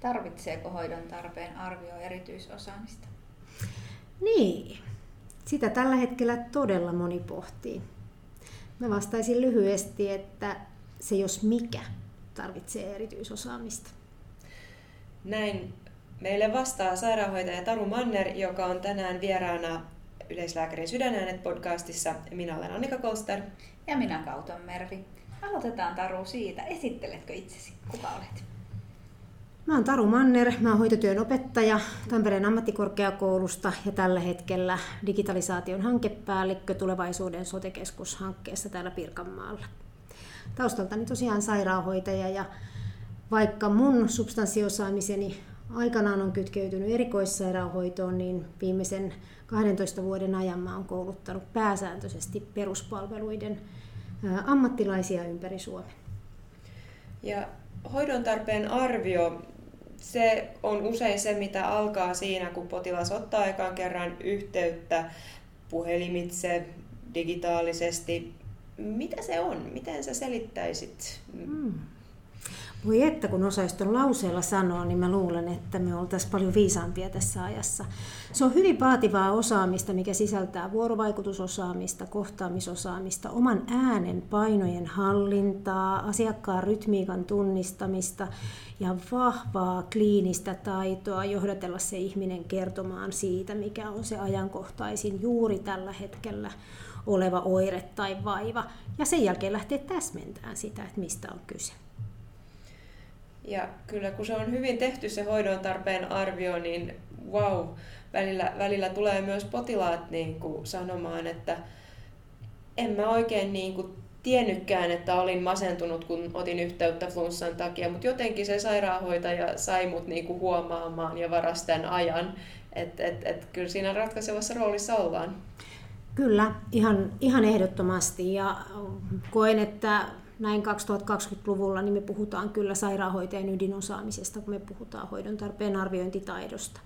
Tarvitseeko hoidon tarpeen arvio erityisosaamista? Niin, sitä tällä hetkellä todella moni pohtii. Mä vastaisin lyhyesti, että se jos mikä tarvitsee erityisosaamista. Näin meille vastaa sairaanhoitaja Taru Manner, joka on tänään vieraana Yleislääkärin Sydänäänet-podcastissa. Minä olen Annika Kolster. Ja minä Kauton Mervi. Aloitetaan Taru siitä. Esitteletkö itsesi? Kuka olet? Mä oon Taru Manner, mä oon hoitotyön opettaja Tampereen ammattikorkeakoulusta ja tällä hetkellä digitalisaation hankepäällikkö Tulevaisuuden sote-keskus-hankkeessa täällä Pirkanmaalla. Taustaltani tosiaan sairaanhoitaja, ja vaikka mun substanssiosaamiseni aikanaan on kytkeytynyt erikoissairaanhoitoon, niin viimeisen 12 vuoden ajan mä oon kouluttanut pääsääntöisesti peruspalveluiden ammattilaisia ympäri Suomen. Ja hoidon tarpeen arvio, se on usein se, mitä alkaa siinä, kun potilas ottaa ekan kerran yhteyttä puhelimitse, digitaalisesti. Mitä se on? Miten sä selittäisit? Voi että kun osaisi tuon lauseella sanoa, niin mä luulen, että me oltaisiin paljon viisaampia tässä ajassa. Se on hyvin vaativaa osaamista, mikä sisältää vuorovaikutusosaamista, kohtaamisosaamista, oman äänen painojen hallintaa, asiakkaan rytmiikan tunnistamista ja vahvaa kliinistä taitoa johdatella se ihminen kertomaan siitä, mikä on se ajankohtaisin juuri tällä hetkellä oleva oire tai vaiva. Ja sen jälkeen lähtee täsmentämään sitä, että mistä on kyse. Ja kyllä, kun se on hyvin tehty se hoidon tarpeen arvio, niin vau, välillä tulee myös potilaat niin kuin sanomaan, että en mä oikein niin kuin tiennytkään, että olin masentunut, kun otin yhteyttä flunssan takia, mutta jotenkin se sairaanhoitaja sai mut niin kuin huomaamaan ja varasi tämän ajan, että kyllä siinä ratkaisevassa roolissa ollaan. Kyllä, ihan ehdottomasti, ja koen, että näin 2020-luvulla niin me puhutaan kyllä sairaanhoitajan ydinosaamisesta, kun me puhutaan hoidon tarpeen arviointitaidosta.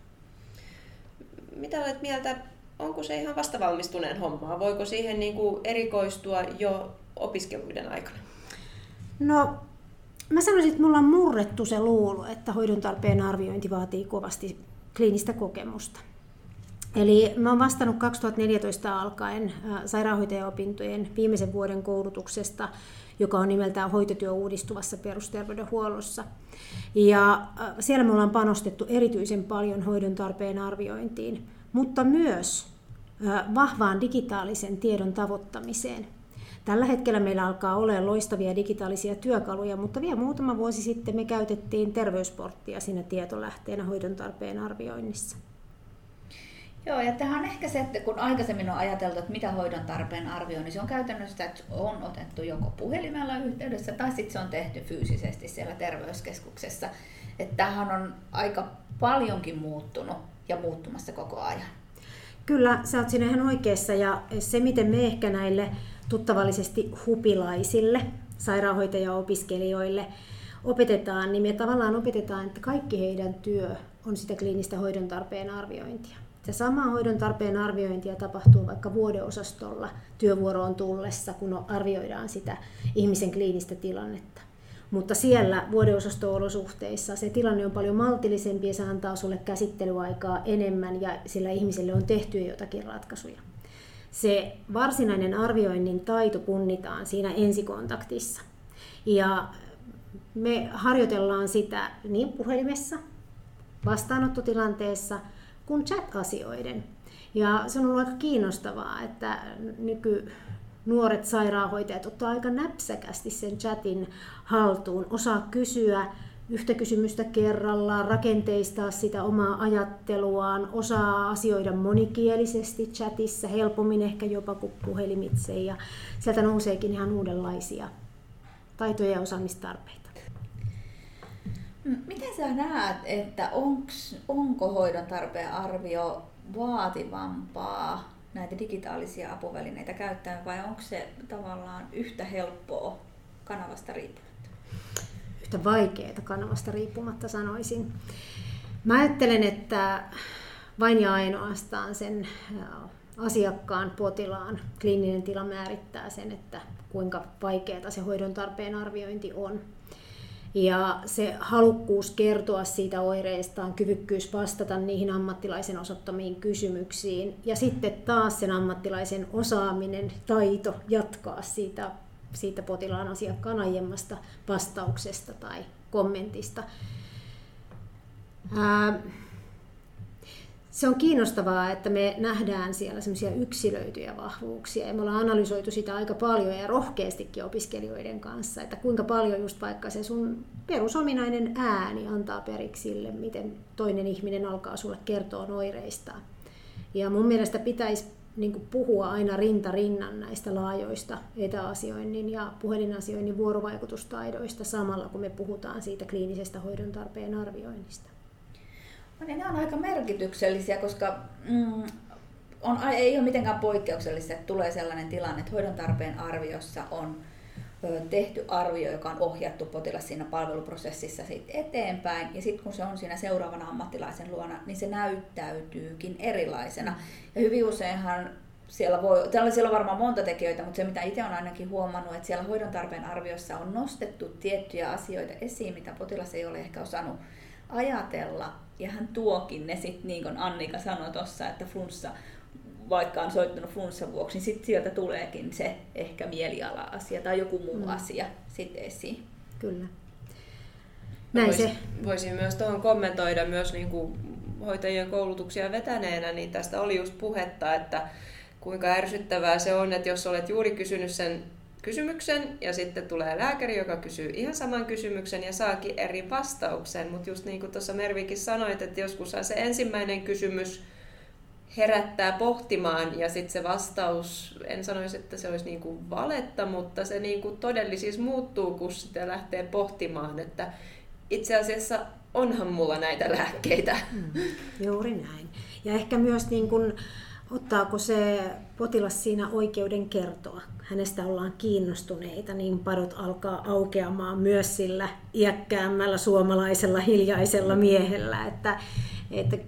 Mitä olet mieltä, onko se ihan vastavalmistuneen hommaa? Voiko siihen niin kuin erikoistua jo opiskeluiden aikana? No, mä sanoisin, että mulla on murrettu se luulo, että hoidon tarpeen arviointi vaatii kovasti kliinistä kokemusta. Eli mä oon vastannut 2014 alkaen sairaanhoitajaopintojen viimeisen vuoden koulutuksesta, joka on nimeltään hoitotyö uudistuvassa perusterveydenhuollossa. Ja siellä me ollaan panostettu erityisen paljon hoidon tarpeen arviointiin, mutta myös vahvaan digitaalisen tiedon tavoittamiseen. Tällä hetkellä meillä alkaa olla loistavia digitaalisia työkaluja, mutta vielä muutama vuosi sitten me käytettiin terveysporttia siinä tietolähteenä hoidon tarpeen arvioinnissa. Joo, ja tähän on ehkä se, että kun aikaisemmin on ajateltu, että mitä hoidon tarpeen arvioi, niin se on käytännössä sitä, että on otettu joko puhelimella yhteydessä tai sitten se on tehty fyysisesti siellä terveyskeskuksessa. Että tämähän on aika paljonkin muuttunut ja muuttumassa koko ajan. Kyllä, sä oot siinä ihan oikeassa, ja se miten me ehkä näille tuttavallisesti hupilaisille, sairaanhoitajaopiskelijoille opetetaan, niin me tavallaan opetetaan, että kaikki heidän työ on sitä kliinistä hoidon tarpeen arviointia. Se sama hoidon tarpeen arviointia tapahtuu vaikka vuodeosastolla työvuoroon tullessa, kun arvioidaan sitä ihmisen kliinistä tilannetta. Mutta siellä vuodeosasto-olosuhteissa se tilanne on paljon maltillisempi ja se antaa sulle käsittelyaikaa enemmän ja sillä ihmiselle on tehty jotakin ratkaisuja. Se varsinainen arvioinnin taito punnitaan siinä ensikontaktissa. Ja me harjoitellaan sitä niin puhelimessa, vastaanottotilanteessa, kuin chat-asioiden. Ja se on ollut aika kiinnostavaa, että nykynuoret sairaanhoitajat ottaa aika näpsäkästi sen chatin haltuun, osaa kysyä yhtä kysymystä kerrallaan, rakenteistaa sitä omaa ajatteluaan, osaa asioida monikielisesti chatissa, helpommin ehkä jopa kuin puhelimitse, ja sieltä nouseekin ihan uudenlaisia taitoja ja osaamistarpeita. Miten sä näet, että onko hoidon tarpeen arvio vaativampaa näitä digitaalisia apuvälineitä käyttäen, vai onko se tavallaan yhtä helppoa kanavasta riippumatta? Yhtä vaikeaa kanavasta riippumatta sanoisin. Mä ajattelen, että vain ja ainoastaan sen asiakkaan, potilaan kliininen tila määrittää sen, että kuinka vaikeaa se hoidon tarpeen arviointi on. Ja se halukkuus kertoa siitä oireistaan, kyvykkyys vastata niihin ammattilaisen osoittamiin kysymyksiin ja sitten taas sen ammattilaisen osaaminen, taito jatkaa siitä potilaan asiakkaan aiemmasta vastauksesta tai kommentista. Se on kiinnostavaa, että me nähdään siellä semmoisia yksilöityjä vahvuuksia ja me ollaan analysoitu sitä aika paljon ja rohkeastikin opiskelijoiden kanssa, että kuinka paljon just vaikka se sun perusominainen ääni antaa periksi sille, miten toinen ihminen alkaa sulle kertoa oireistaan. Ja mun mielestä pitäisi puhua aina rinta rinnan näistä laajoista etäasioinnin ja puhelinasioinnin vuorovaikutustaidoista samalla, kun me puhutaan siitä kliinisestä hoidon tarpeen arvioinnista. No, nämä on aika merkityksellisiä, koska ei ole mitenkään poikkeuksellista, että tulee sellainen tilanne, että hoidon tarpeen arviossa on tehty arvio, joka on ohjattu potilas siinä palveluprosessissa siitä eteenpäin, ja sitten kun se on siinä seuraavana ammattilaisen luona, niin se näyttäytyykin erilaisena. Ja hyvin useinhan siellä on varmaan monta tekijöitä, mutta se mitä itse olen ainakin huomannut, että siellä hoidon tarpeen arviossa on nostettu tiettyjä asioita esiin, mitä potilas ei ole ehkä osannut ajatella, ja hän tuokin ne sitten, niin kuin Annika sanoi tuossa, että flunssa, vaikka on soittanut flunssan vuoksi, niin sitten sieltä tuleekin se ehkä mieliala-asia tai joku muu asia sitten esiin. Kyllä. Voisin myös tuohon kommentoida myös hoitajien koulutuksia vetäneenä, niin tästä oli just puhetta, että kuinka ärsyttävää se on, että jos olet juuri kysynyt sen kysymyksen ja sitten tulee lääkäri, joka kysyy ihan saman kysymyksen ja saakin eri vastauksen, mutta just niin kuin tuossa Mervikin sanoit, että joskushan se ensimmäinen kysymys herättää pohtimaan ja sitten se vastaus, en sanoisi, että se olisi valetta, mutta se todellisuus muuttuu, kun sitä lähtee pohtimaan, että itse asiassa onhan mulla näitä lääkkeitä. Juuri näin. Ja ehkä myös ottaako se potilas siinä oikeuden kertoa? Hänestä ollaan kiinnostuneita, niin padot alkaa aukeamaan myös sillä iäkkäämmällä suomalaisella hiljaisella miehellä. Että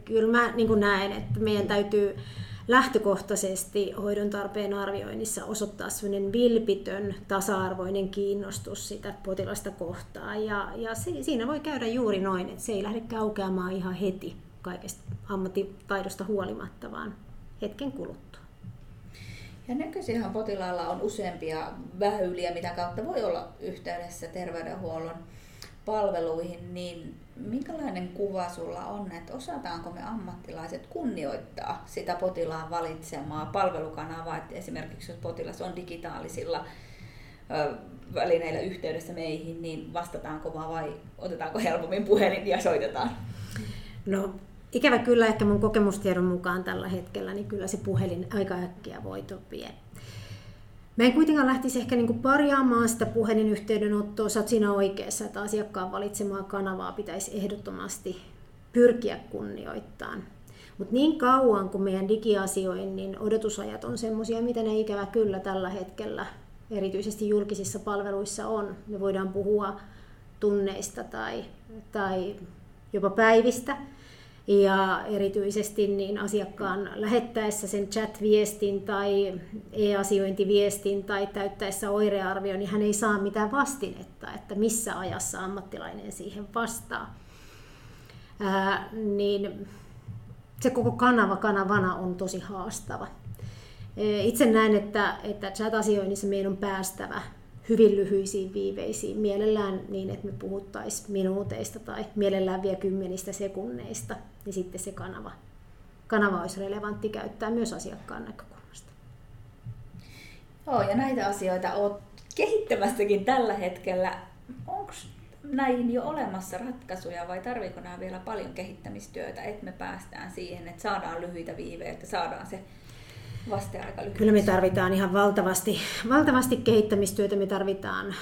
kyllä mä näen, että meidän täytyy lähtökohtaisesti hoidon tarpeen arvioinnissa osoittaa sellainen vilpitön, tasa-arvoinen kiinnostus sitä potilasta kohtaan. Ja siinä voi käydä juuri noin, että se ei lähde aukeamaan ihan heti kaikesta ammattitaidosta huolimatta, vaan hetken kuluttua. Ja nykyisinhan potilaalla on useampia väyliä, mitä kautta voi olla yhteydessä terveydenhuollon palveluihin, niin minkälainen kuva sulla on, että osataanko me ammattilaiset kunnioittaa sitä potilaan valitsemaa palvelukanavaa, että esimerkiksi jos potilas on digitaalisilla välineillä yhteydessä meihin, niin vastataanko vaan vai otetaanko helpommin puhelin ja soitetaan? No, ikävä kyllä ehkä mun kokemustiedon mukaan tällä hetkellä, niin kyllä se puhelin aika äkkiä voi topia. Mä en kuitenkaan lähtisi ehkä parjaamaan sitä puhelinyhteydenottoa, sä oot siinä oikeassa, että asiakkaan valitsemaa kanavaa pitäisi ehdottomasti pyrkiä kunnioittamaan. Mutta niin kauan kuin meidän digiasioinnin odotusajat on semmoisia, mitä ne ikävä kyllä tällä hetkellä, erityisesti julkisissa palveluissa on, me voidaan puhua tunneista tai jopa päivistä. Ja erityisesti niin asiakkaan lähettäessä sen chat-viestin tai e-asiointiviestin tai täyttäessä oirearvio, niin hän ei saa mitään vastinetta, että missä ajassa ammattilainen siihen vastaa. Niin se koko kanava kanavana on tosi haastava. Itse näen, että chat-asioinnissa meidän on päästävä hyvin lyhyisiin viiveisiin, mielellään niin, että me puhuttaisiin minuuteista tai mielellään vielä 10 sekunneista, niin sitten se kanava olisi relevantti käyttää myös asiakkaan näkökulmasta. Joo, ja näitä asioita olet kehittämässäkin tällä hetkellä. Onko näihin jo olemassa ratkaisuja vai tarviiko nämä vielä paljon kehittämistyötä, että me päästään siihen, että saadaan lyhyitä viiveitä, saadaan se vasteaika lyhyesti. Kyllä me tarvitaan ihan valtavasti kehittämistyötä, me tarvitaan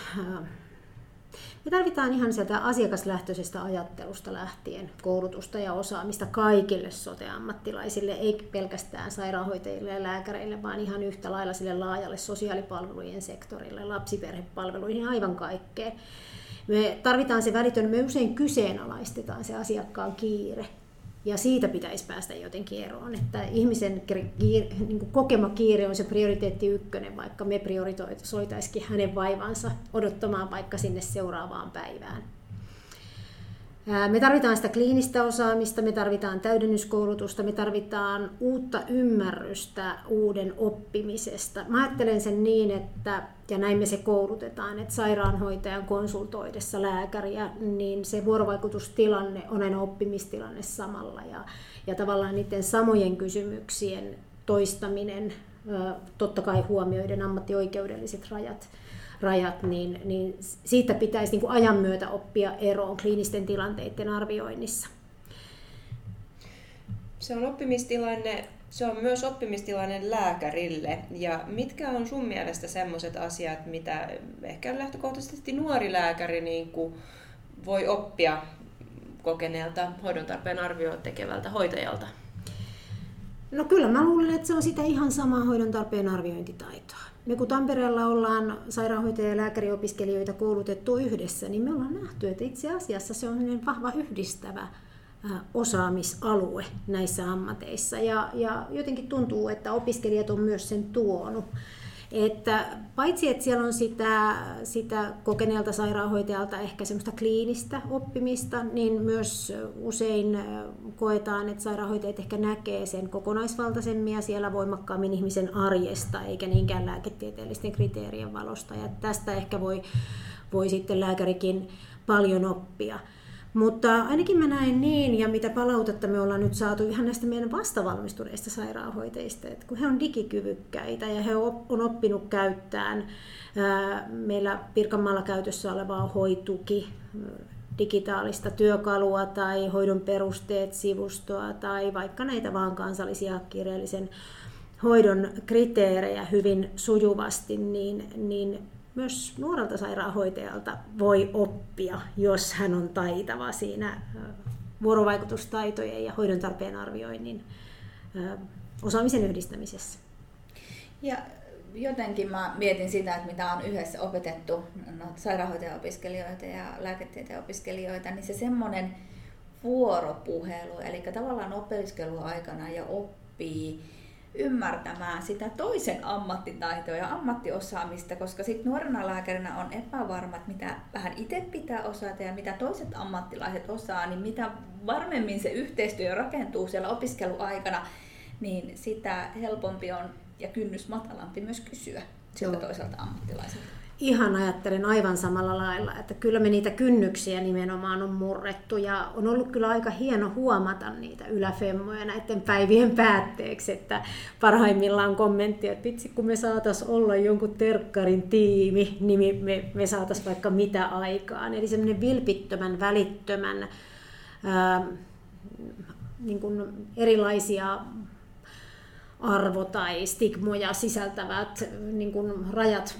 ihan sieltä asiakaslähtöisestä ajattelusta lähtien koulutusta ja osaamista kaikille sote-ammattilaisille, ei pelkästään sairaanhoitajille ja lääkäreille, vaan ihan yhtä lailla sille laajalle sosiaalipalvelujen sektorille, lapsiperhepalveluihin, aivan kaikkeen. Me tarvitaan se välitön, me usein kyseenalaistetaan se asiakkaan kiire. Ja siitä pitäisi päästä jotenkin eroon, että ihmisen kokema kiire on se prioriteetti ykkönen, vaikka me prioritoitaisikin hänen vaivansa odottamaan vaikka sinne seuraavaan päivään. Me tarvitaan sitä kliinistä osaamista, me tarvitaan täydennyskoulutusta, me tarvitaan uutta ymmärrystä uuden oppimisesta. Mä ajattelen sen niin, että, ja näin me se koulutetaan, että sairaanhoitajan konsultoidessa lääkäriä, niin se vuorovaikutustilanne on aina oppimistilanne samalla. Ja tavallaan niiden samojen kysymyksien toistaminen, totta kai huomioiden ammattioikeudelliset rajat, niin siitä pitäisi niin kuin ajan myötä oppia eroon kliinisten tilanteiden arvioinnissa. Se on oppimistilanne, se on myös oppimistilanne lääkärille. Ja mitkä on sun mielestä sellaiset asiat, mitä ehkä lähtökohtaisesti nuori lääkäri niin kuin voi oppia kokeneelta hoidontarpeen arvioon tekevältä hoitajalta? No kyllä mä luulen, että se on sitä ihan samaa hoidontarpeen arviointitaitoa. Me kun Tampereella ollaan sairaanhoitaja- ja lääkäriopiskelijoita koulutettu yhdessä, niin me ollaan nähty, että itse asiassa se on vahva yhdistävä osaamisalue näissä ammateissa. Ja jotenkin tuntuu, että opiskelijat on myös sen tuonut. Että paitsi, että siellä on sitä kokeneelta sairaanhoitajalta ehkä semmoista kliinistä oppimista, niin myös usein koetaan, että sairaanhoitajat ehkä näkee sen kokonaisvaltaisemmin ja siellä voimakkaammin ihmisen arjesta, eikä niinkään lääketieteellisten kriteerien valosta. Ja tästä ehkä voi sitten lääkärikin paljon oppia. Mutta ainakin mä näen niin, ja mitä palautetta me ollaan nyt saatu ihan näistä meidän vastavalmistuneista sairaanhoitajista, että kun he on digikyvykkäitä ja he on oppinut käyttämään meillä Pirkanmaalla käytössä olevaa hoituki, digitaalista työkalua tai hoidon perusteet sivustoa tai vaikka näitä vaan kansallisia kiireellisen hoidon kriteerejä hyvin sujuvasti, niin myös nuorelta sairaanhoitajalta voi oppia, jos hän on taitava siinä vuorovaikutustaitojen ja hoidon tarpeen arvioinnin osaamisen yhdistämisessä. Ja jotenkin mä mietin sitä, että mitä on yhdessä opetettu sairaanhoitajaopiskelijoita ja lääketieteenopiskelijoita, niin se semmoinen vuoropuhelu, eli tavallaan opiskeluaikana ja oppii ymmärtämään sitä toisen ammattitaitoa ja ammattiosaamista, koska sit nuorena lääkärinä on epävarma, että mitä vähän itse pitää osata ja mitä toiset ammattilaiset osaa, niin mitä varmemmin se yhteistyö rakentuu siellä opiskeluaikana, niin sitä helpompi on ja kynnys matalampi myös kysyä siltä toiselta ammattilaiselta. Ihan ajattelen aivan samalla lailla, että kyllä me niitä kynnyksiä nimenomaan on murrettu ja on ollut kyllä aika hieno huomata niitä yläfemmoja näiden päivien päätteeksi, että parhaimmillaan kommentti, että vitsi kun me saataisiin olla jonkun terkkarin tiimi, niin me saataisiin vaikka mitä aikaan. Eli semmoinen vilpittömän, välittömän niin kuin erilaisia arvo- tai stigmoja sisältävät niin kuin rajat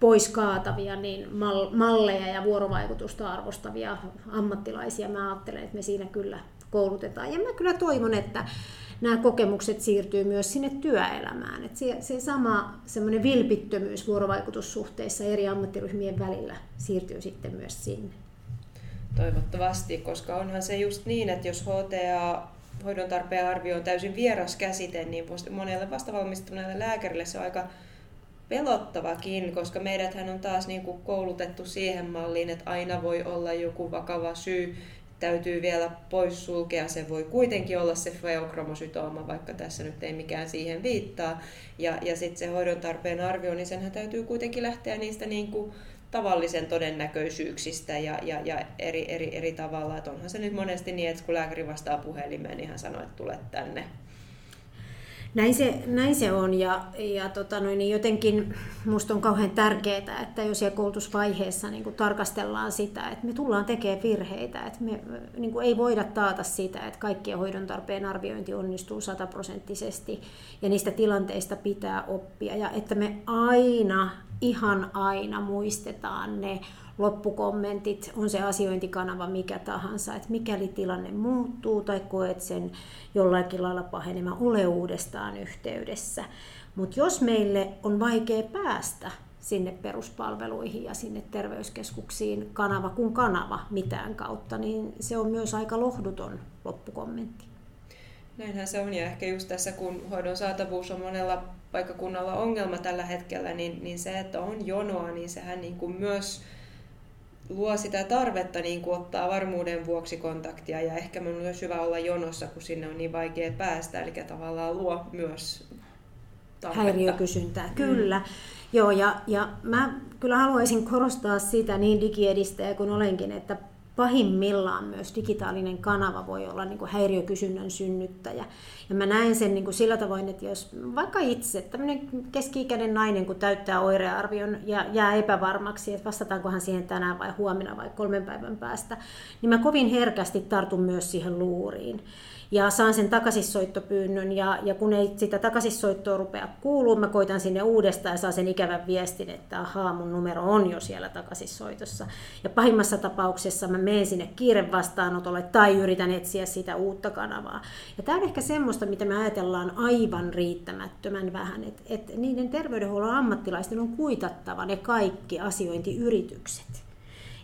pois kaatavia niin malleja ja vuorovaikutusta arvostavia ammattilaisia. Mä ajattelen, että me siinä kyllä koulutetaan. Ja mä kyllä toivon, että nämä kokemukset siirtyy myös sinne työelämään. Että se sama semmoinen vilpittömyys vuorovaikutussuhteissa eri ammattiryhmien välillä siirtyy sitten myös sinne. Toivottavasti, koska onhan se just niin, että jos HTA, hoidon tarpeen arvio, on täysin vieras käsite, niin monelle vastavalmistuneelle lääkärille se on aika pelottavakin, koska meidäthän on taas niin kuin koulutettu siihen malliin, että aina voi olla joku vakava syy, täytyy vielä poissulkea, se voi kuitenkin olla se feokromosytooma, vaikka tässä nyt ei mikään siihen viittaa. Ja sitten se hoidon tarpeen arvio, niin senhän täytyy kuitenkin lähteä niistä niin kuin tavallisen todennäköisyyksistä ja eri tavalla. Et onhan se nyt monesti niin, että kun lääkäri vastaa puhelimeen, niin hän sanoo, että tule tänne. Näin se on ja niin jotenkin musta on kauhean tärkeää, että jos siellä koulutusvaiheessa niin kuin tarkastellaan sitä, että me tullaan tekemään virheitä, että me niin kuin ei voida taata sitä, että kaikkien hoidon tarpeen arviointi onnistuu 100% ja niistä tilanteista pitää oppia ja että me aina, ihan aina muistetaan ne loppukommentit, on se asiointikanava mikä tahansa, että mikäli tilanne muuttuu tai koet sen jollakin lailla pahenema, ole uudestaan yhteydessä. Mutta jos meille on vaikea päästä sinne peruspalveluihin ja sinne terveyskeskuksiin kanava kuin kanava mitään kautta, niin se on myös aika lohduton loppukommentti. Näinhän se on ja ehkä just tässä kun hoidon saatavuus on monella paikkakunnalla ongelma tällä hetkellä, niin se, että on jonoa, niin sehän niin kuin myös luo sitä tarvetta niin kuin ottaa varmuuden vuoksi kontaktia, ja ehkä on myös hyvä olla jonossa, kun sinne on niin vaikea päästä, eli tavallaan luo myös tarvetta. Häiriökysyntää, kyllä. Joo, ja mä kyllä haluaisin korostaa sitä niin digiedistäjä kuin olenkin, että pahimmillaan myös digitaalinen kanava voi olla niin kuin häiriökysynnän synnyttäjä. Ja mä näen sen niin kuin sillä tavoin, että jos vaikka itse tämmöinen keski-ikäinen nainen, kun täyttää oirearvion ja jää epävarmaksi, että vastataankohan siihen tänään vai huomenna vai 3 päivän päästä, niin mä kovin herkästi tartun myös siihen luuriin. Ja saan sen takaisinsoittopyynnön, ja kun ei sitä takaisinsoittoa rupea kuulumaan, mä koitan sinne uudestaan ja saan sen ikävän viestin, että ahaa, mun numero on jo siellä takaisinsoitossa. Ja pahimmassa tapauksessa mä menen sinne kiirevastaanotolle tai yritän etsiä sitä uutta kanavaa. Ja tää on ehkä semmoista, mitä me ajatellaan aivan riittämättömän vähän, että niiden terveydenhuollon ammattilaisten on kuitattava ne kaikki asiointiyritykset.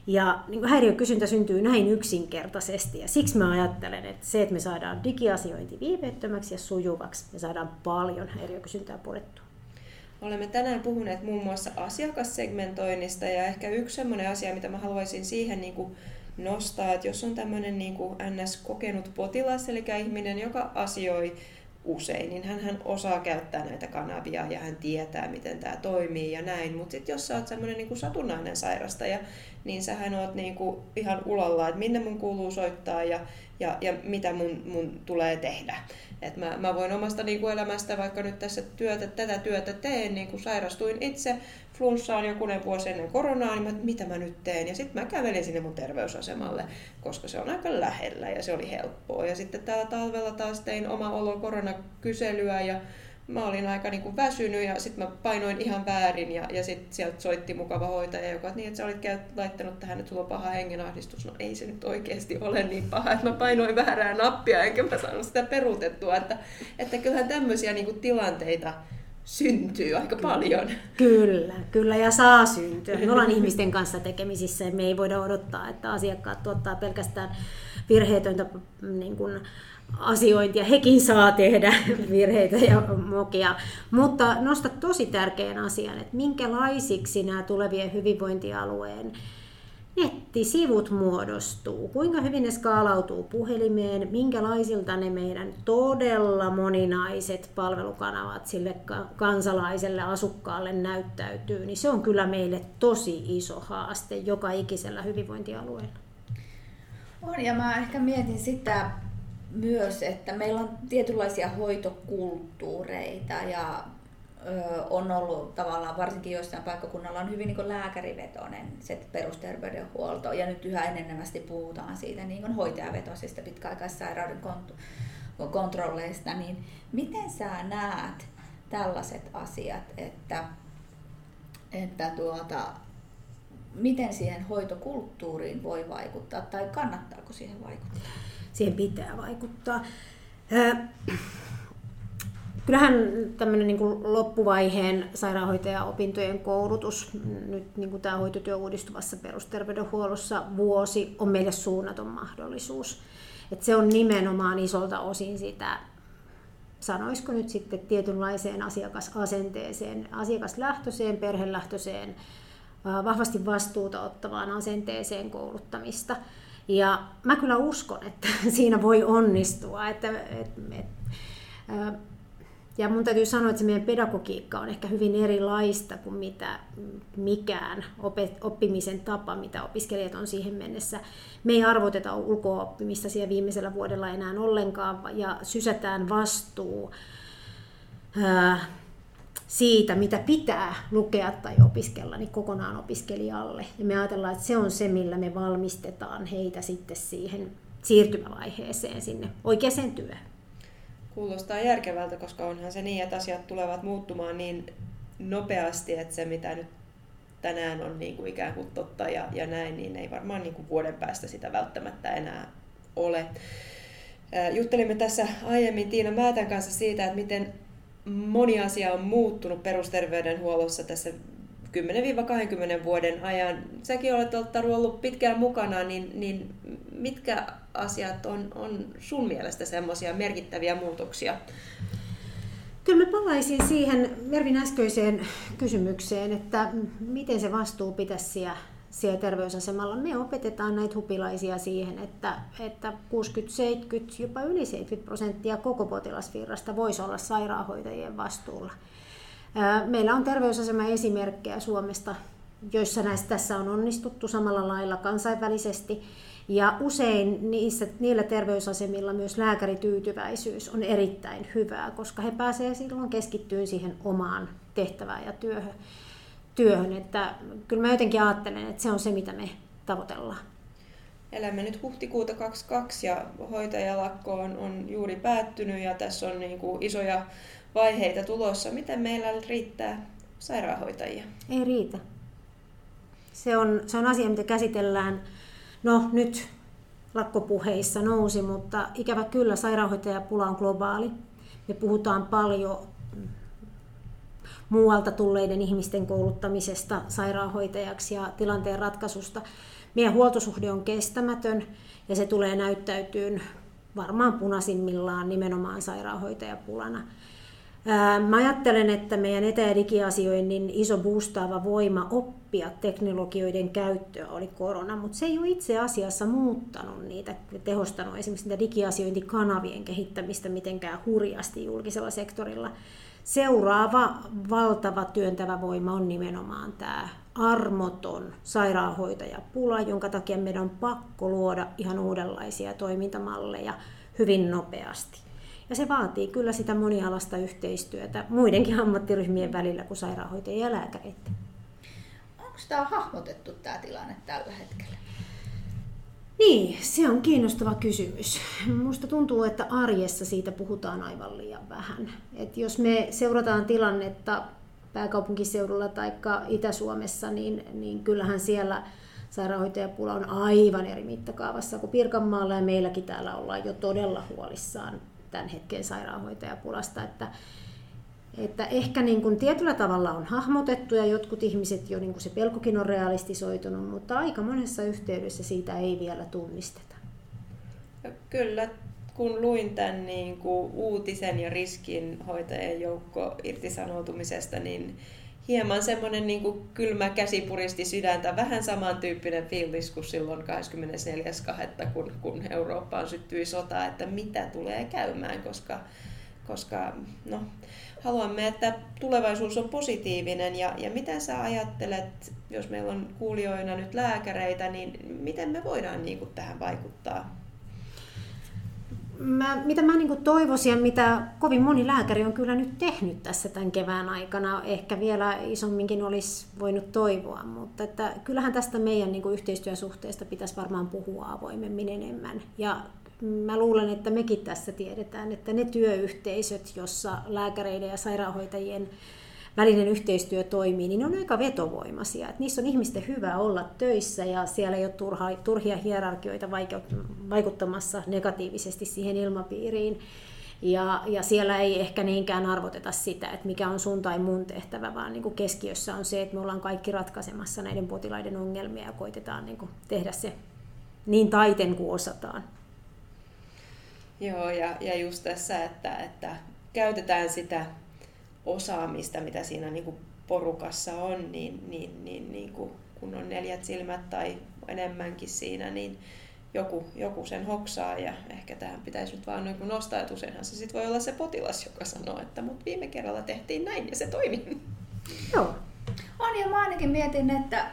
Ja niin häiriökysyntä syntyy näin yksinkertaisesti, ja siksi mä ajattelen, että se, että me saadaan digiasiointi viiveettömäksi ja sujuvaksi, me saadaan paljon häiriökysyntää purettua. Olemme tänään puhuneet muun muassa asiakassegmentoinnista, ja ehkä yksi sellainen asia, mitä mä haluaisin siihen niin kuin nostaa, että jos on tämmöinen niin kuin NS-kokenut potilas, eli ihminen, joka asioi usein, niin hän osaa käyttää näitä kanavia ja hän tietää, miten tämä toimii ja näin. Mutta sitten jos sä oot semmoinen niin kuin satunnainen sairastaja, niin sähän oot niin kuin ihan ulalla, että minne mun kuuluu soittaa ja mitä mun tulee tehdä. Et mä voin omasta niin kuin elämästä, vaikka nyt tässä tätä työtä teen, niin kuin sairastuin itse flunssaan jokunen vuosi ennen koronaa, niin mitä mä nyt teen? Ja sitten mä kävelin sinne mun terveysasemalle, koska se on aika lähellä ja se oli helppoa. Ja sitten täällä talvella taas tein oma olo koronakyselyä ja mä olin aika niin kuin väsynyt ja sitten mä painoin ihan väärin ja sitten sieltä soitti mukava hoitaja, joka niin, että sä olit laittanut tähän, että sulla on paha hengenahdistus. No ei se nyt oikeasti ole niin paha, että mä painoin väärää nappia enkä mä saanut sitä peruutettua. Että kyllähän tämmöisiä niin kuin tilanteita syntyy aika paljon. Kyllä ja saa syntyä. Me ollaan ihmisten kanssa tekemisissä ja me ei voida odottaa, että asiakkaat tuottaa pelkästään virheetöntä niin kuin asiointia. Hekin saa tehdä virheitä ja mokia. Mutta nosta tosi tärkeän asian, että minkälaisiksi nämä tulevien hyvinvointialueen nettisivut muodostuu, kuinka hyvin ne skaalautuu puhelimeen, minkälaisilta ne meidän todella moninaiset palvelukanavat sille kansalaiselle asukkaalle näyttäytyy, niin se on kyllä meille tosi iso haaste joka ikisellä hyvinvointialueella. On, ja mä ehkä mietin sitä myös, että meillä on tietynlaisia hoitokulttuureita ja on ollut tavallaan varsinkin joissain paikkakunnalla on hyvin niin kuin lääkärivetoinen se perusterveydenhuolto ja nyt yhä enenevästi puhutaan siitä niin kuin hoitajavetoisista pitkäaikaissairauden kontrolleista, niin miten sä näet tällaiset asiat, että miten siihen hoitokulttuuriin voi vaikuttaa tai kannattaako siihen vaikuttaa? Siihen pitää vaikuttaa. Kyllähän tämmöinen niin kuin loppuvaiheen sairaanhoitajaopintojen koulutus, nyt niin kuin tämä hoitotyö uudistuvassa perusterveydenhuollossa vuosi, on meille suunnaton mahdollisuus. Että se on nimenomaan isolta osin sitä, sanoisiko nyt sitten tietynlaiseen asiakasasenteeseen, asiakaslähtöiseen, perhelähtöiseen, vahvasti vastuuta ottavaan asenteeseen kouluttamista. Ja mä kyllä uskon, että siinä voi onnistua. Ja mun täytyy sanoa, että se meidän pedagogiikka on ehkä hyvin erilaista kuin mitä mikään oppimisen tapa, mitä opiskelijat on siihen mennessä. Me ei arvoteta ulko-oppimista siellä viimeisellä vuodella enää ollenkaan ja sysätään vastuu siitä, mitä pitää lukea tai opiskella, niin kokonaan opiskelijalle. Ja me ajatellaan, että se on se, millä me valmistetaan heitä sitten siihen siirtymävaiheeseen sinne oikeaan työhön. Kuulostaa järkevältä, koska onhan se niin, että asiat tulevat muuttumaan niin nopeasti, että se mitä nyt tänään on niin kuin ikään kuin totta ja näin, niin ei varmaan niin kuin vuoden päästä sitä välttämättä enää ole. Juttelimme tässä aiemmin Tiina Määtän kanssa siitä, että miten moni asia on muuttunut perusterveydenhuollossa tässä 10-20 vuoden ajan. Säkin olet, Taru, ollut pitkään mukana, niin mitkä asiat on sun mielestä semmoisia merkittäviä muutoksia? Kyllä mä palaisin siihen Mervin äskeiseen kysymykseen, että miten se vastuu pitäisi siellä siellä terveysasemalla me opetetaan näitä hupilaisia siihen, että 60-70, jopa yli 70% koko potilasvirrasta voisi olla sairaanhoitajien vastuulla. Meillä on terveysaseman esimerkkejä Suomesta, joissa tässä on onnistuttu samalla lailla kansainvälisesti. Ja usein niillä terveysasemilla myös lääkärityytyväisyys on erittäin hyvää, koska he pääsevät silloin keskittymään siihen omaan tehtävään ja työhön. Että kyllä mä jotenkin ajattelen, että se on se, mitä me tavoitellaan. Elämme nyt huhtikuuta 2022 ja hoitajalakko on juuri päättynyt ja tässä on niin kuin isoja vaiheita tulossa. Miten meillä riittää sairaanhoitajia? Ei riitä. Se on asia, mitä käsitellään. No nyt lakkopuheissa nousi, mutta ikävä kyllä sairaanhoitajapula on globaali. Me puhutaan paljon muualta tulleiden ihmisten kouluttamisesta sairaanhoitajaksi ja tilanteen ratkaisusta. Meidän huoltosuhde on kestämätön ja se tulee näyttäytyyn varmaan punaisimmillaan nimenomaan sairaanhoitajapulana. Mä ajattelen, että meidän etä- ja digiasioinnin iso boostaava voima oppia teknologioiden käyttöä oli korona, mutta se ei ole itse asiassa muuttanut niitä, tehostanut esimerkiksi niitä digiasiointikanavien kehittämistä mitenkään hurjasti julkisella sektorilla. Seuraava valtava työntävä voima on nimenomaan tämä armoton sairaanhoitajapula, jonka takia meidän on pakko luoda ihan uudenlaisia toimintamalleja hyvin nopeasti. Ja se vaatii kyllä sitä monialaista yhteistyötä muidenkin ammattiryhmien välillä kuin sairaanhoitajia ja lääkäreitä. Onko tämä hahmotettu tämä tilanne tällä hetkellä? Niin, se on kiinnostava kysymys. Minusta tuntuu, että arjessa siitä puhutaan aivan liian vähän. Et jos me seurataan tilannetta pääkaupunkiseudulla tai Itä-Suomessa, niin kyllähän siellä sairaanhoitajapula on aivan eri mittakaavassa kuin Pirkanmaalla ja meilläkin täällä ollaan jo todella huolissaan tämän hetken sairaanhoitajapulasta, että ehkä niin kuin tietyllä tavalla on hahmotettu ja jotkut ihmiset jo niin kuin se pelkokin on realistisoitunut, mutta aika monessa yhteydessä siitä ei vielä tunnisteta. Kyllä, kun luin tämän niin kuin uutisen ja riskin hoitajien joukko irtisanoutumisesta, niin hieman semmoinen niin kuin kylmä käsi puristi sydäntä, vähän samantyyppinen fiilis kuin silloin 24.2. kun Eurooppaan syttyi sota, että mitä tulee käymään, koska haluamme, että tulevaisuus on positiivinen. Ja mitä sä ajattelet, jos meillä on kuulijoina nyt lääkäreitä, niin miten me voidaan niin kuin tähän vaikuttaa? Mitä mä niin kuin toivoisin ja mitä kovin moni lääkäri on kyllä nyt tehnyt tässä tämän kevään aikana, ehkä vielä isomminkin olisi voinut toivoa, mutta että kyllähän tästä meidän niin kuin yhteistyön suhteesta pitäisi varmaan puhua avoimemmin enemmän. Ja mä luulen, että mekin tässä tiedetään, että ne työyhteisöt, jossa lääkäreiden ja sairaanhoitajien välinen yhteistyö toimii, niin ne on aika vetovoimaisia. Et niissä on ihmisten hyvä olla töissä ja siellä ei ole turhia hierarkioita vaikuttamassa negatiivisesti siihen ilmapiiriin. Ja siellä ei ehkä niinkään arvoteta sitä, että mikä on sun tai mun tehtävä, vaan niin kuin keskiössä on se, että me ollaan kaikki ratkaisemassa näiden potilaiden ongelmia ja koitetaan niin kuin tehdä se niin taiten kuin osataan. Joo, ja just tässä, että käytetään sitä osaamista, mitä siinä niin kuin porukassa on, niin kun on 4 silmät tai enemmänkin siinä, niin joku sen hoksaa ja ehkä tähän pitäisi nyt vaan nostaa, että useinhan se sit voi olla se potilas, joka sanoo, että mut viime kerralla tehtiin näin ja se toimi. Joo. On ja mä ainakin mietin, että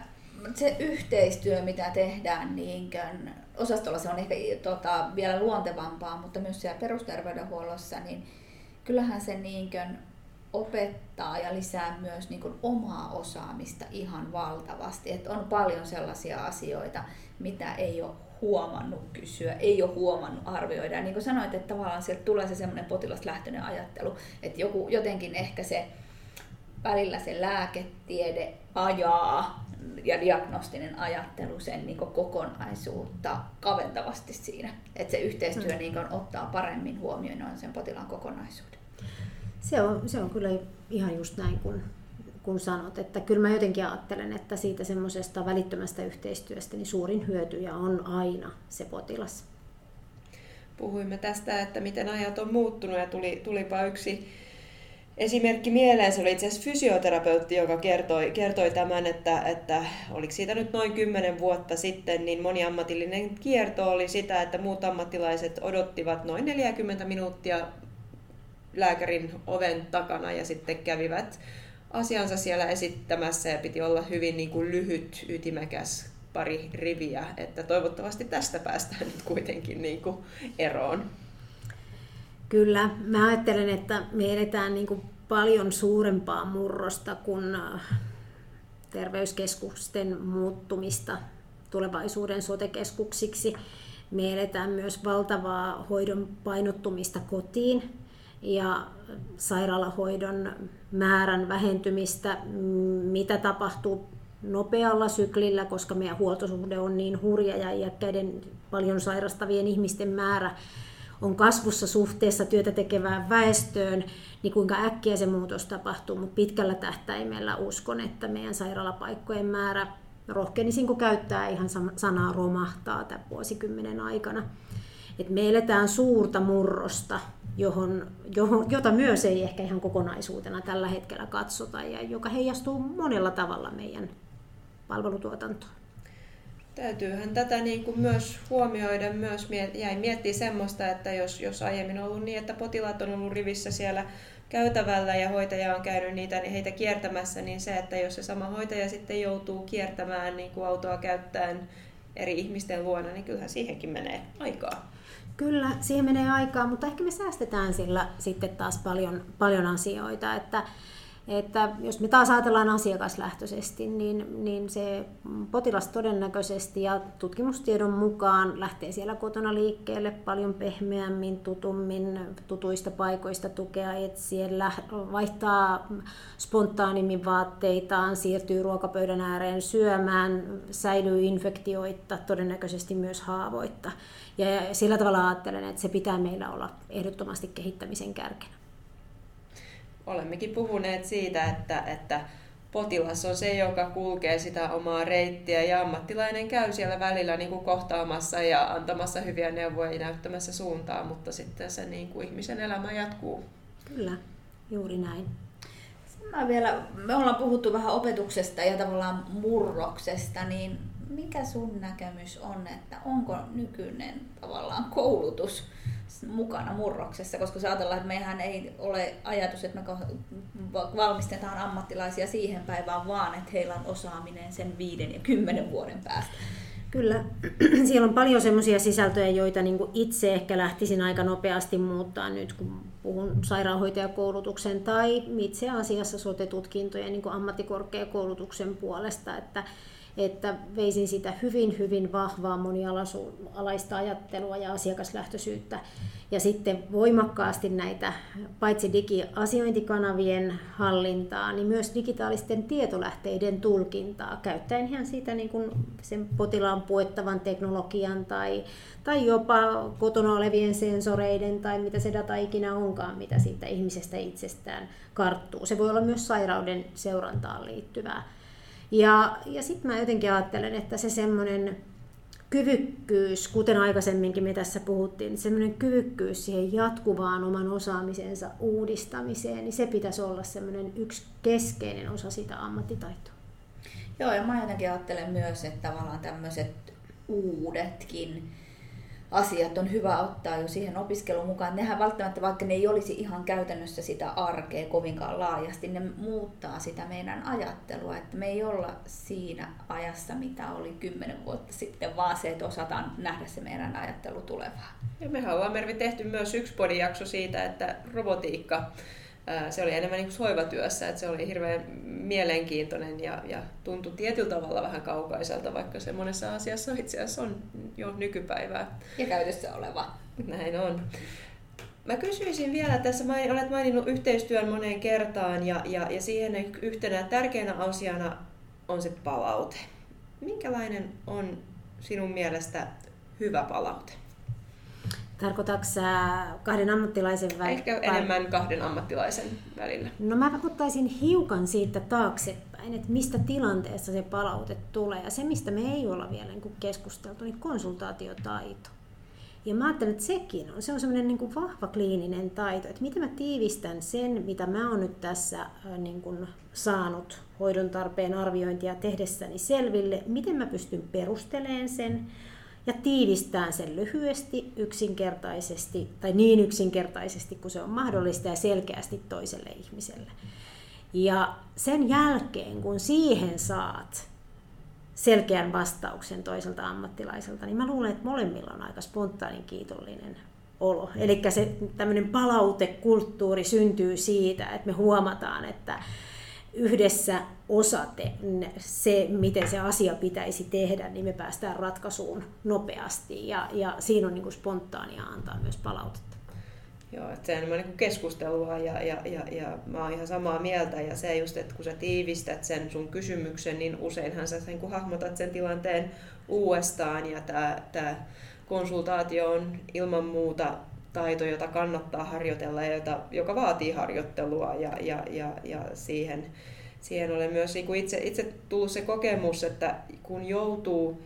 se yhteistyö, mitä tehdään, niinkään osastolla se on ehkä vielä luontevampaa, mutta myös siellä perusterveydenhuollossa, niin kyllähän se niinkään opettaa ja lisää myös niin kuin omaa osaamista ihan valtavasti. Että on paljon sellaisia asioita, mitä ei ole huomannut kysyä, ei ole huomannut arvioida. Ja niin kuin sanoit, että tavallaan sieltä tulee se semmoinen potilaslähtöinen ajattelu, että joku jotenkin ehkä se välillä se lääketiede ajaa ja diagnostinen ajattelu sen niin kuin kokonaisuutta kaventavasti siinä. Että se yhteistyö niin kuin ottaa paremmin huomioon sen potilaan kokonaisuuden. Se on kyllä ihan just näin, kun sanot, että kyllä mä jotenkin ajattelen, että siitä semmoisesta välittömästä yhteistyöstä niin suurin hyötyjä on aina se potilas. Puhuimme tästä, että miten ajat on muuttunut ja tulipa yksi Esimerkki mieleen, se oli itse asiassa fysioterapeutti, joka kertoi tämän, että oliko siitä nyt noin 10 vuotta sitten, niin moniammatillinen kierto oli sitä, että muut ammattilaiset odottivat noin 40 minuuttia lääkärin oven takana ja sitten kävivät asiansa siellä esittämässä ja piti olla hyvin niin kuin lyhyt, ytimekäs pari riviä, että toivottavasti tästä päästään nyt kuitenkin niin kuin eroon. Kyllä. Mä ajattelen, että me eletään niin kuin paljon suurempaa murrosta kuin terveyskeskusten muuttumista tulevaisuuden sote-keskuksiksi. Me eletään myös valtavaa hoidon painottumista kotiin ja sairaalahoidon määrän vähentymistä, mitä tapahtuu nopealla syklillä, koska meidän huoltosuhde on niin hurja ja iäkkäiden paljon sairastavien ihmisten määrä on kasvussa suhteessa työtä tekevään väestöön, niin kuinka äkkiä se muutos tapahtuu, mutta pitkällä tähtäimellä uskon, että meidän sairaalapaikkojen määrä, rohkenisinko käyttää ihan sanaa romahtaa tämän vuosikymmenen aikana. Et me eletään suurta murrosta, jota myös ei ehkä ihan kokonaisuutena tällä hetkellä katsota ja joka heijastuu monella tavalla meidän palvelutuotantoon. Täytyyhän tätä niin kuin myös huomioida, myös jäi miettiä semmoista, että jos aiemmin on ollut niin, että potilaat on ollut rivissä siellä käytävällä ja hoitaja on käynyt heitä kiertämässä, niin se, että jos se sama hoitaja sitten joutuu kiertämään niin kuin autoa käyttäen eri ihmisten luona, niin kyllähän siihenkin menee aikaa. Kyllä, siihen menee aikaa, mutta ehkä me säästetään sillä sitten taas paljon asioita, että jos me taas ajatellaan asiakaslähtöisesti, niin se potilas todennäköisesti ja tutkimustiedon mukaan lähtee siellä kotona liikkeelle paljon pehmeämmin, tutummin, tutuista paikoista tukea etsien, vaihtaa spontaanimmin vaatteitaan, siirtyy ruokapöydän ääreen syömään, säilyy infektioitta, todennäköisesti myös haavoitta. Ja sillä tavalla ajattelen, että se pitää meillä olla ehdottomasti kehittämisen kärkenä. Olemmekin puhuneet siitä, että potilas on se, joka kulkee sitä omaa reittiä ja ammattilainen käy siellä välillä niin kuin kohtaamassa ja antamassa hyviä neuvoja ja näyttämässä suuntaa, mutta sitten se niin kuin ihmisen elämä jatkuu. Kyllä, juuri näin. Me ollaan puhuttu vähän opetuksesta ja tavallaan murroksesta, niin mikä sun näkemys on, että onko nykyinen tavallaan koulutus mukana murroksessa, koska se ajatellaan, että mehän ei ole ajatus, että me valmistetaan ammattilaisia siihen päivään, vaan että heillä on osaaminen sen 5 ja 10 vuoden päästä. Kyllä. Siellä on paljon semmoisia sisältöjä, joita niin kuin itse ehkä lähtisin aika nopeasti muuttaa nyt, kun puhun sairaanhoitajakoulutuksen tai itse asiassa sote-tutkintojen niin kuin ammattikorkeakoulutuksen puolesta, että veisin sitä hyvin vahvaa monialaista ajattelua ja asiakaslähtöisyyttä ja sitten voimakkaasti näitä paitsi digiasiointikanavien hallintaa, niin myös digitaalisten tietolähteiden tulkintaa käyttäen ihan siitä niin kuin sen potilaan puettavan teknologian tai jopa kotona olevien sensoreiden tai mitä se data ikinä onkaan, mitä siitä ihmisestä itsestään karttuu. Se voi olla myös sairauden seurantaan liittyvää. Ja sitten mä jotenkin ajattelen, että se semmoinen kyvykkyys, kuten aikaisemminkin me tässä puhuttiin, semmoinen kyvykkyys siihen jatkuvaan oman osaamisensa uudistamiseen, niin se pitäisi olla semmoinen yksi keskeinen osa sitä ammattitaitoa. Joo, ja mä jotenkin ajattelen myös, että tavallaan tämmöiset uudetkin asiat on hyvä ottaa jo siihen opiskeluun mukaan. Nehän välttämättä, vaikka ne ei olisi ihan käytännössä sitä arkea kovinkaan laajasti, ne muuttaa sitä meidän ajattelua, että me ei olla siinä ajassa, mitä oli 10 vuotta sitten, vaan se, että osataan nähdä se meidän ajattelu tulevaa. Ja mehän ollaan, Mervi, tehty myös yksi podijakso siitä, että robotiikka, se oli enemmän niin kuin hoivatyössä, että se oli hirveän mielenkiintoinen ja tuntui tietyllä tavalla vähän kaukaiselta, vaikka se monessa asiassa itse asiassa on jo nykypäivää. Ja käytössä oleva. Näin on. Mä kysyisin vielä, tässä olet maininnut yhteistyön moneen kertaan ja siihen yhtenä tärkeänä asiana on se palaute. Minkälainen on sinun mielestä hyvä palaute? Tarkoitatko sä 2 ammattilaisen välillä? Ehkä enemmän 2 ammattilaisen välillä. No mä ottaisin hiukan siitä taaksepäin, että mistä tilanteessa se palaute tulee. Ja se, mistä me ei olla vielä keskusteltu, niin konsultaatiotaito. Ja mä ajattelen, että sekin on, se on semmoinen niin kuin vahva kliininen taito, että miten mä tiivistän sen, mitä mä oon nyt tässä niin kuin saanut hoidon tarpeen arviointia tehdessäni selville, miten mä pystyn perusteleen sen ja tiivistään sen lyhyesti, yksinkertaisesti tai niin yksinkertaisesti kuin se on mahdollista ja selkeästi toiselle ihmiselle. Ja sen jälkeen, kun siihen saat selkeän vastauksen toiselta ammattilaiselta, niin mä luulen, että molemmilla on aika spontaanin kiitollinen olo. Eli se tämmöinen palautekulttuuri syntyy siitä, että me huomataan, että yhdessä osate se, miten se asia pitäisi tehdä, niin me päästään ratkaisuun nopeasti. Ja siinä on niin kuin spontaania antaa myös palautetta. Joo, että se on niin keskustelua ja mä oon ihan samaa mieltä ja se just, että kun sä tiivistät sen sun kysymyksen, niin useinhan sä niin kuin hahmotat sen tilanteen uudestaan ja tää konsultaatio on ilman muuta taito, jota kannattaa harjoitella ja joka vaatii harjoittelua ja siihen olen myös niin kuin itse tullut se kokemus, että kun joutuu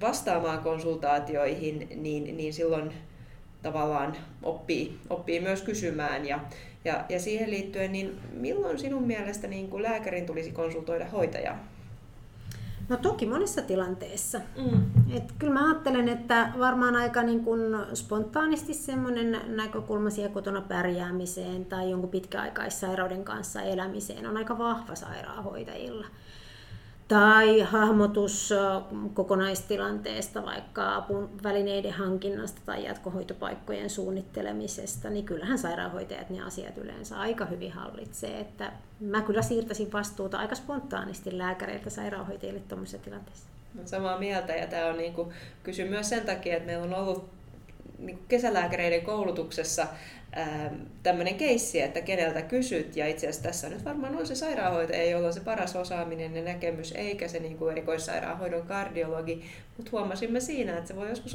vastaamaan konsultaatioihin, niin silloin tavallaan oppii myös kysymään ja siihen liittyen, niin milloin sinun mielestä niin kuin lääkärin tulisi konsultoida hoitajaa? No toki monessa tilanteessa. Et kyllä mä ajattelen, että varmaan aika niin kuin spontaanisti semmoinen näkökulma siihen kotona pärjäämiseen tai jonkun pitkäaikaissairauden kanssa elämiseen on aika vahva sairaanhoitajilla. Tai hahmotus kokonaistilanteesta, vaikka apuvälineiden hankinnasta tai jatkohoitopaikkojen suunnittelemisesta, niin kyllähän sairaanhoitajat ne asiat yleensä aika hyvin hallitsee. Että mä kyllä siirtäisin vastuuta aika spontaanisti lääkäreiltä sairaanhoitajille tuollaisessa tilanteessa. Samaa mieltä ja tämä on niin kuin, kysyn myös sen takia, että meillä on ollut niin kuin kesälääkäreiden koulutuksessa tämmöinen keissi, että keneltä kysyt, ja itse asiassa tässä nyt varmaan on se sairaanhoitaja, jolla on se paras osaaminen ja näkemys, eikä se niin kuin erikoissairaanhoidon kardiologi, mutta huomasimme siinä, että se voi joskus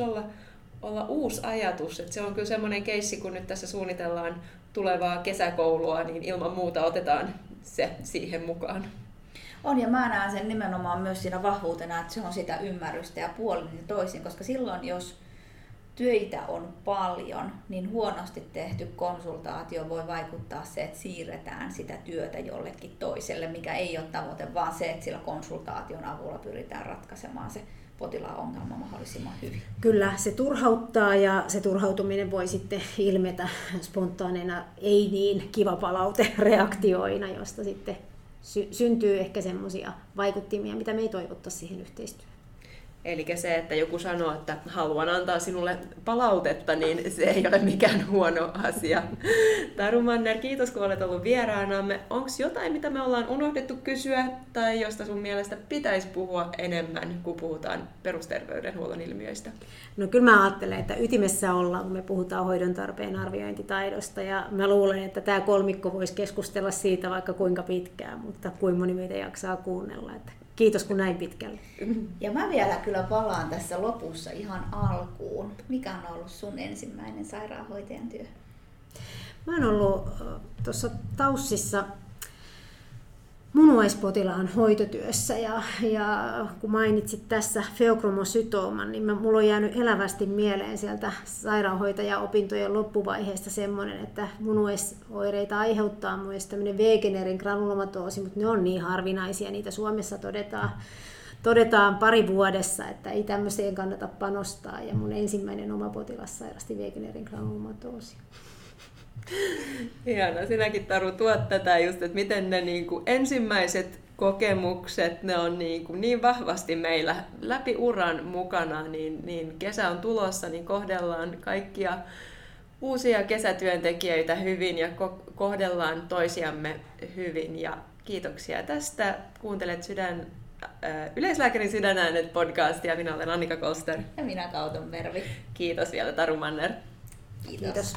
olla uusi ajatus, että se on kyllä semmoinen keissi, kun nyt tässä suunnitellaan tulevaa kesäkoulua, niin ilman muuta otetaan se siihen mukaan. On, ja mä näen sen nimenomaan myös siinä vahvuutena, että se on sitä ymmärrystä ja puolin ja toisin, koska silloin jos työtä on paljon, niin huonosti tehty konsultaatio voi vaikuttaa se, että siirretään sitä työtä jollekin toiselle, mikä ei ole tavoite, vaan se, että sillä konsultaation avulla pyritään ratkaisemaan se potilaan ongelma mahdollisimman hyvin. Kyllä, se turhauttaa ja se turhautuminen voi sitten ilmetä spontaaneina, ei niin kiva palautereaktioina, josta sitten syntyy ehkä semmoisia vaikuttimia, mitä me ei toivottaisi siihen yhteistyöhön. Eli se, että joku sanoo, että haluan antaa sinulle palautetta, niin se ei ole mikään huono asia. Taru Manner, kiitos kun olet ollut vieraanamme. Onko jotain, mitä me ollaan unohdettu kysyä tai josta sun mielestä pitäisi puhua enemmän, kun puhutaan perusterveydenhuollon ilmiöistä? No kyllä mä ajattelen, että ytimessä ollaan, kun me puhutaan hoidon tarpeen arviointitaidosta. Ja mä luulen, että tämä kolmikko voisi keskustella siitä vaikka kuinka pitkään, mutta kuinka moni meitä jaksaa kuunnella. Kiitos kun näin pitkälle. Ja mä vielä kyllä palaan tässä lopussa ihan alkuun. Mikä on ollut sun ensimmäinen sairaanhoitajan työ? Mä oon ollut tuossa Taussissa munuaispotilaan hoitotyössä ja kun mainitsit tässä feokromosytooman, niin mulla on jäänyt elävästi mieleen sieltä sairaanhoitajaopintojen loppuvaiheesta semmoinen, että munuaisoireita aiheuttaa myös tämmöinen Wegenerin granulomatoosi, mutta ne on niin harvinaisia, niitä Suomessa todetaan pari vuodessa, että ei tämmöiseen kannata panostaa ja mun ensimmäinen oma potilas sairasti Wegenerin granulomatoosia. Hienoa, sinäkin Taru tuot tätä just, että miten ne niin kuin ensimmäiset kokemukset, ne on niin vahvasti meillä läpi uran mukana, niin kesä on tulossa, niin kohdellaan kaikkia uusia kesätyöntekijöitä hyvin ja kohdellaan toisiamme hyvin. Ja kiitoksia tästä. Kuuntelet Yleislääkärin sydänäänet podcastia. Minä olen Annika Kolster. Ja minä Kauton Mervi. Kiitos vielä Taru Manner. Kiitos.